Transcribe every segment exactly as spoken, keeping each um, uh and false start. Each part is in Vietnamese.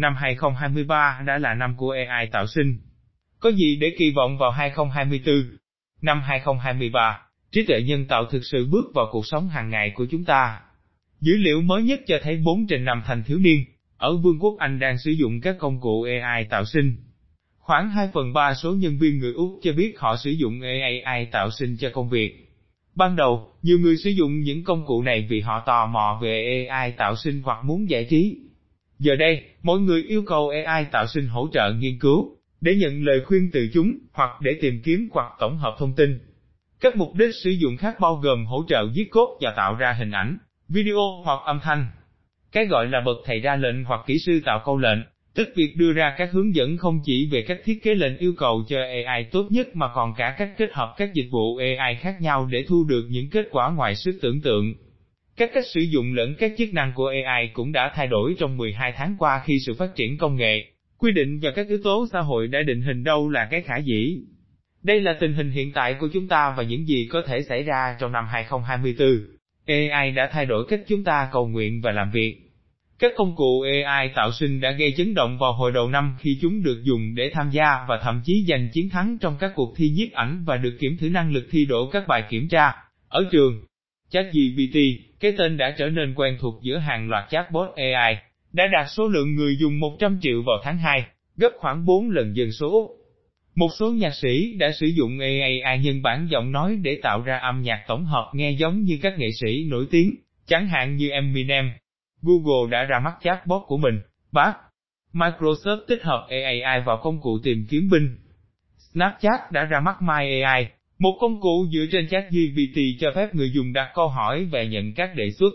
năm hai không hai ba đã là năm của a i tạo sinh. Có gì để kỳ vọng vào hai không hai tư? Năm hai không hai ba, trí tuệ nhân tạo thực sự bước vào cuộc sống hàng ngày của chúng ta. Dữ liệu mới nhất cho thấy bốn trên năm thanh thiếu niên ở Vương quốc Anh đang sử dụng các công cụ a i tạo sinh. Khoảng hai phần ba số nhân viên người Úc cho biết họ sử dụng a i tạo sinh cho công việc. Ban đầu, nhiều người sử dụng những công cụ này vì họ tò mò về a i tạo sinh hoặc muốn giải trí. Giờ đây, mọi người yêu cầu a i tạo sinh hỗ trợ nghiên cứu, để nhận lời khuyên từ chúng, hoặc để tìm kiếm hoặc tổng hợp thông tin. Các mục đích sử dụng khác bao gồm hỗ trợ viết code và tạo ra hình ảnh, video hoặc âm thanh. Cái gọi là bậc thầy ra lệnh hoặc kỹ sư tạo câu lệnh, tức việc đưa ra các hướng dẫn không chỉ về cách thiết kế lệnh yêu cầu cho a i tốt nhất mà còn cả cách kết hợp các dịch vụ a i khác nhau để thu được những kết quả ngoài sức tưởng tượng. Các cách sử dụng lẫn các chức năng của a i cũng đã thay đổi trong mười hai tháng qua khi sự phát triển công nghệ, quy định và các yếu tố xã hội đã định hình đâu là cái khả dĩ. Đây là tình hình hiện tại của chúng ta và những gì có thể xảy ra trong năm hai không hai tư. a i đã thay đổi cách chúng ta cầu nguyện và làm việc. Các công cụ a i tạo sinh đã gây chấn động vào hồi đầu năm khi chúng được dùng để tham gia và thậm chí giành chiến thắng trong các cuộc thi nhiếp ảnh và được kiểm thử năng lực thi đỗ các bài kiểm tra ở trường. ChatGPT, cái tên đã trở nên quen thuộc giữa hàng loạt chatbot a i, đã đạt số lượng người dùng một trăm triệu vào tháng hai, gấp khoảng bốn lần dân số Úc. Một số nhạc sĩ đã sử dụng a i nhân bản giọng nói để tạo ra âm nhạc tổng hợp nghe giống như các nghệ sĩ nổi tiếng, chẳng hạn như Eminem. Google đã ra mắt chatbot của mình, Bard. Microsoft tích hợp a i vào công cụ tìm kiếm Bing. Snapchat đã ra mắt My a i, một công cụ dựa trên ChatGPT cho phép người dùng đặt câu hỏi và nhận các đề xuất.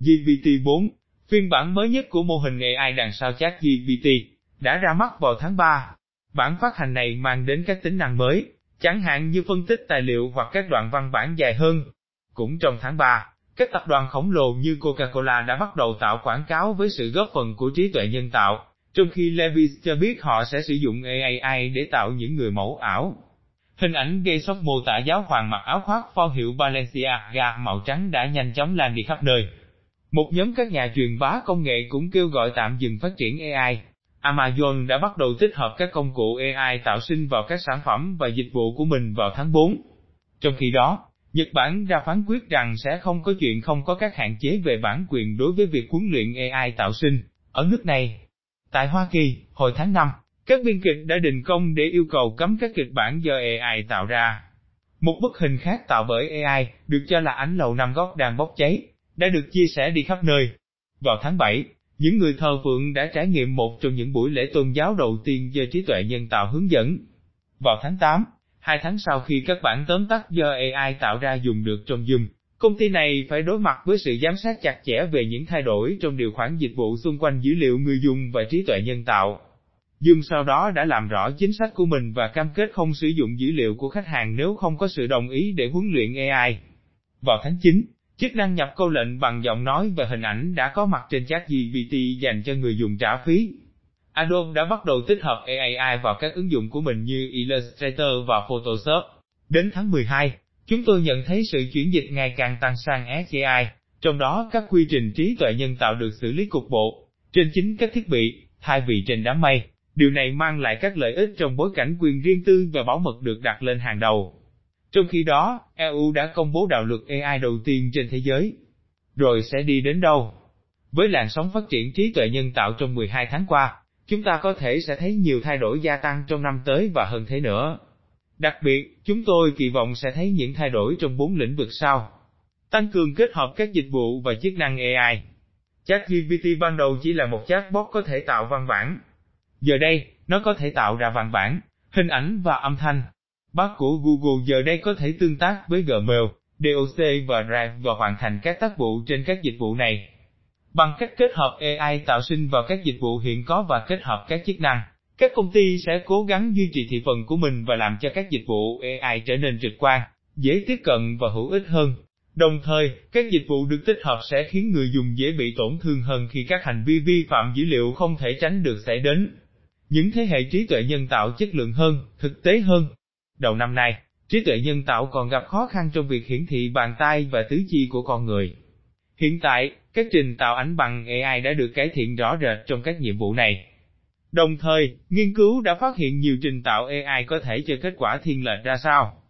G P T bốn, phiên bản mới nhất của mô hình a i đằng sau ChatGPT, đã ra mắt vào tháng ba. Bản phát hành này mang đến các tính năng mới, chẳng hạn như phân tích tài liệu hoặc các đoạn văn bản dài hơn. Cũng trong tháng ba, các tập đoàn khổng lồ như Coca-Cola đã bắt đầu tạo quảng cáo với sự góp phần của trí tuệ nhân tạo, trong khi Levi's cho biết họ sẽ sử dụng a i để tạo những người mẫu ảo. Hình ảnh gây sốc mô tả giáo hoàng mặc áo khoác phao hiệu Balenciaga màu trắng đã nhanh chóng lan đi khắp nơi. Một nhóm các nhà truyền bá công nghệ cũng kêu gọi tạm dừng phát triển a i. Amazon đã bắt đầu tích hợp các công cụ a i tạo sinh vào các sản phẩm và dịch vụ của mình vào tháng tư. Trong khi đó, Nhật Bản ra phán quyết rằng sẽ không có chuyện không có các hạn chế về bản quyền đối với việc huấn luyện a i tạo sinh ở nước này. Tại Hoa Kỳ, hồi tháng năm, các biên kịch đã đình công để yêu cầu cấm các kịch bản do a i tạo ra. Một bức hình khác tạo bởi a i, được cho là ảnh Lầu Năm Góc đang bốc cháy, đã được chia sẻ đi khắp nơi. Vào tháng bảy, những người thờ phượng đã trải nghiệm một trong những buổi lễ tôn giáo đầu tiên do trí tuệ nhân tạo hướng dẫn. Vào tháng tám, hai tháng sau khi các bản tóm tắt do a i tạo ra dùng được trong Zoom, công ty này phải đối mặt với sự giám sát chặt chẽ về những thay đổi trong điều khoản dịch vụ xung quanh dữ liệu người dùng và trí tuệ nhân tạo. Zoom sau đó đã làm rõ chính sách của mình và cam kết không sử dụng dữ liệu của khách hàng nếu không có sự đồng ý để huấn luyện a i. Vào tháng chín, chức năng nhập câu lệnh bằng giọng nói và hình ảnh đã có mặt trên ChatGPT dành cho người dùng trả phí. Adobe đã bắt đầu tích hợp a i vào các ứng dụng của mình như Illustrator và Photoshop. Đến tháng mười hai, chúng tôi nhận thấy sự chuyển dịch ngày càng tăng sang a i, trong đó các quy trình trí tuệ nhân tạo được xử lý cục bộ, trên chính các thiết bị, thay vì trên đám mây. Điều này mang lại các lợi ích trong bối cảnh quyền riêng tư và bảo mật được đặt lên hàng đầu. Trong khi đó, e u đã công bố đạo luật a i đầu tiên trên thế giới. Rồi sẽ đi đến đâu? Với làn sóng phát triển trí tuệ nhân tạo trong mười hai tháng qua, chúng ta có thể sẽ thấy nhiều thay đổi gia tăng trong năm tới và hơn thế nữa. Đặc biệt, chúng tôi kỳ vọng sẽ thấy những thay đổi trong bốn lĩnh vực sau. Tăng cường kết hợp các dịch vụ và chức năng a i. ChatGPT ban đầu chỉ là một chatbot có thể tạo văn bản. Giờ đây, nó có thể tạo ra văn bản, hình ảnh và âm thanh. Bard của Google giờ đây có thể tương tác với Gmail, Docs và Drive và hoàn thành các tác vụ trên các dịch vụ này. Bằng cách kết hợp a i tạo sinh vào các dịch vụ hiện có và kết hợp các chức năng, các công ty sẽ cố gắng duy trì thị phần của mình và làm cho các dịch vụ a i trở nên trực quan, dễ tiếp cận và hữu ích hơn. Đồng thời, các dịch vụ được tích hợp sẽ khiến người dùng dễ bị tổn thương hơn khi các hành vi vi phạm dữ liệu không thể tránh được xảy đến. Những thế hệ trí tuệ nhân tạo chất lượng hơn, thực tế hơn. Đầu năm nay, trí tuệ nhân tạo còn gặp khó khăn trong việc hiển thị bàn tay và tứ chi của con người. Hiện tại, các trình tạo ảnh bằng a i đã được cải thiện rõ rệt trong các nhiệm vụ này. Đồng thời, nghiên cứu đã phát hiện nhiều trình tạo a i có thể cho kết quả thiên lệch ra sao.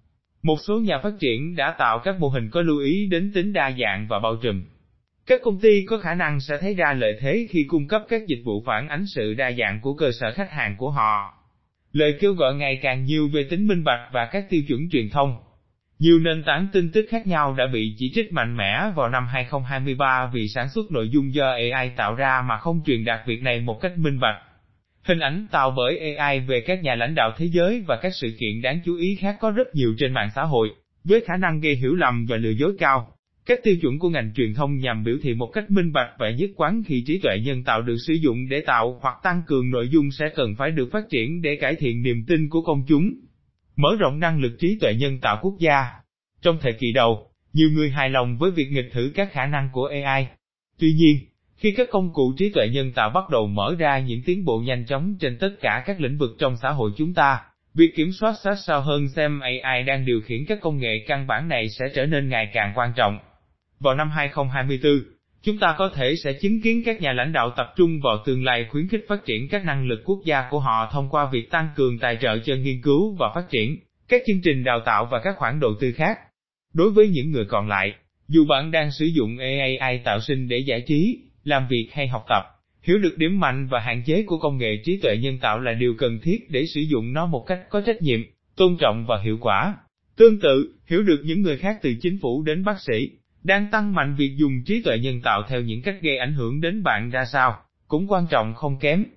Một số nhà phát triển đã tạo các mô hình có lưu ý đến tính đa dạng và bao trùm. Các công ty có khả năng sẽ thấy ra lợi thế khi cung cấp các dịch vụ phản ánh sự đa dạng của cơ sở khách hàng của họ. Lời kêu gọi ngày càng nhiều về tính minh bạch và các tiêu chuẩn truyền thông. Nhiều nền tảng tin tức khác nhau đã bị chỉ trích mạnh mẽ vào năm hai không hai ba vì sản xuất nội dung do a i tạo ra mà không truyền đạt việc này một cách minh bạch. Hình ảnh tạo bởi a i về các nhà lãnh đạo thế giới và các sự kiện đáng chú ý khác có rất nhiều trên mạng xã hội, với khả năng gây hiểu lầm và lừa dối cao. Các tiêu chuẩn của ngành truyền thông nhằm biểu thị một cách minh bạch và nhất quán khi trí tuệ nhân tạo được sử dụng để tạo hoặc tăng cường nội dung sẽ cần phải được phát triển để cải thiện niềm tin của công chúng. Mở rộng năng lực trí tuệ nhân tạo quốc gia. Trong thời kỳ đầu, nhiều người hài lòng với việc nghịch thử các khả năng của a i. Tuy nhiên, khi các công cụ trí tuệ nhân tạo bắt đầu mở ra những tiến bộ nhanh chóng trên tất cả các lĩnh vực trong xã hội chúng ta, việc kiểm soát sát sao hơn xem a i đang điều khiển các công nghệ căn bản này sẽ trở nên ngày càng quan trọng. Vào năm hai không hai tư, chúng ta có thể sẽ chứng kiến các nhà lãnh đạo tập trung vào tương lai khuyến khích phát triển các năng lực quốc gia của họ thông qua việc tăng cường tài trợ cho nghiên cứu và phát triển, các chương trình đào tạo và các khoản đầu tư khác. Đối với những người còn lại, dù bạn đang sử dụng a i tạo sinh để giải trí, làm việc hay học tập, hiểu được điểm mạnh và hạn chế của công nghệ trí tuệ nhân tạo là điều cần thiết để sử dụng nó một cách có trách nhiệm, tôn trọng và hiệu quả. Tương tự, hiểu được những người khác từ chính phủ đến bác sĩ, đang tăng mạnh việc dùng trí tuệ nhân tạo theo những cách gây ảnh hưởng đến bạn ra sao, cũng quan trọng không kém.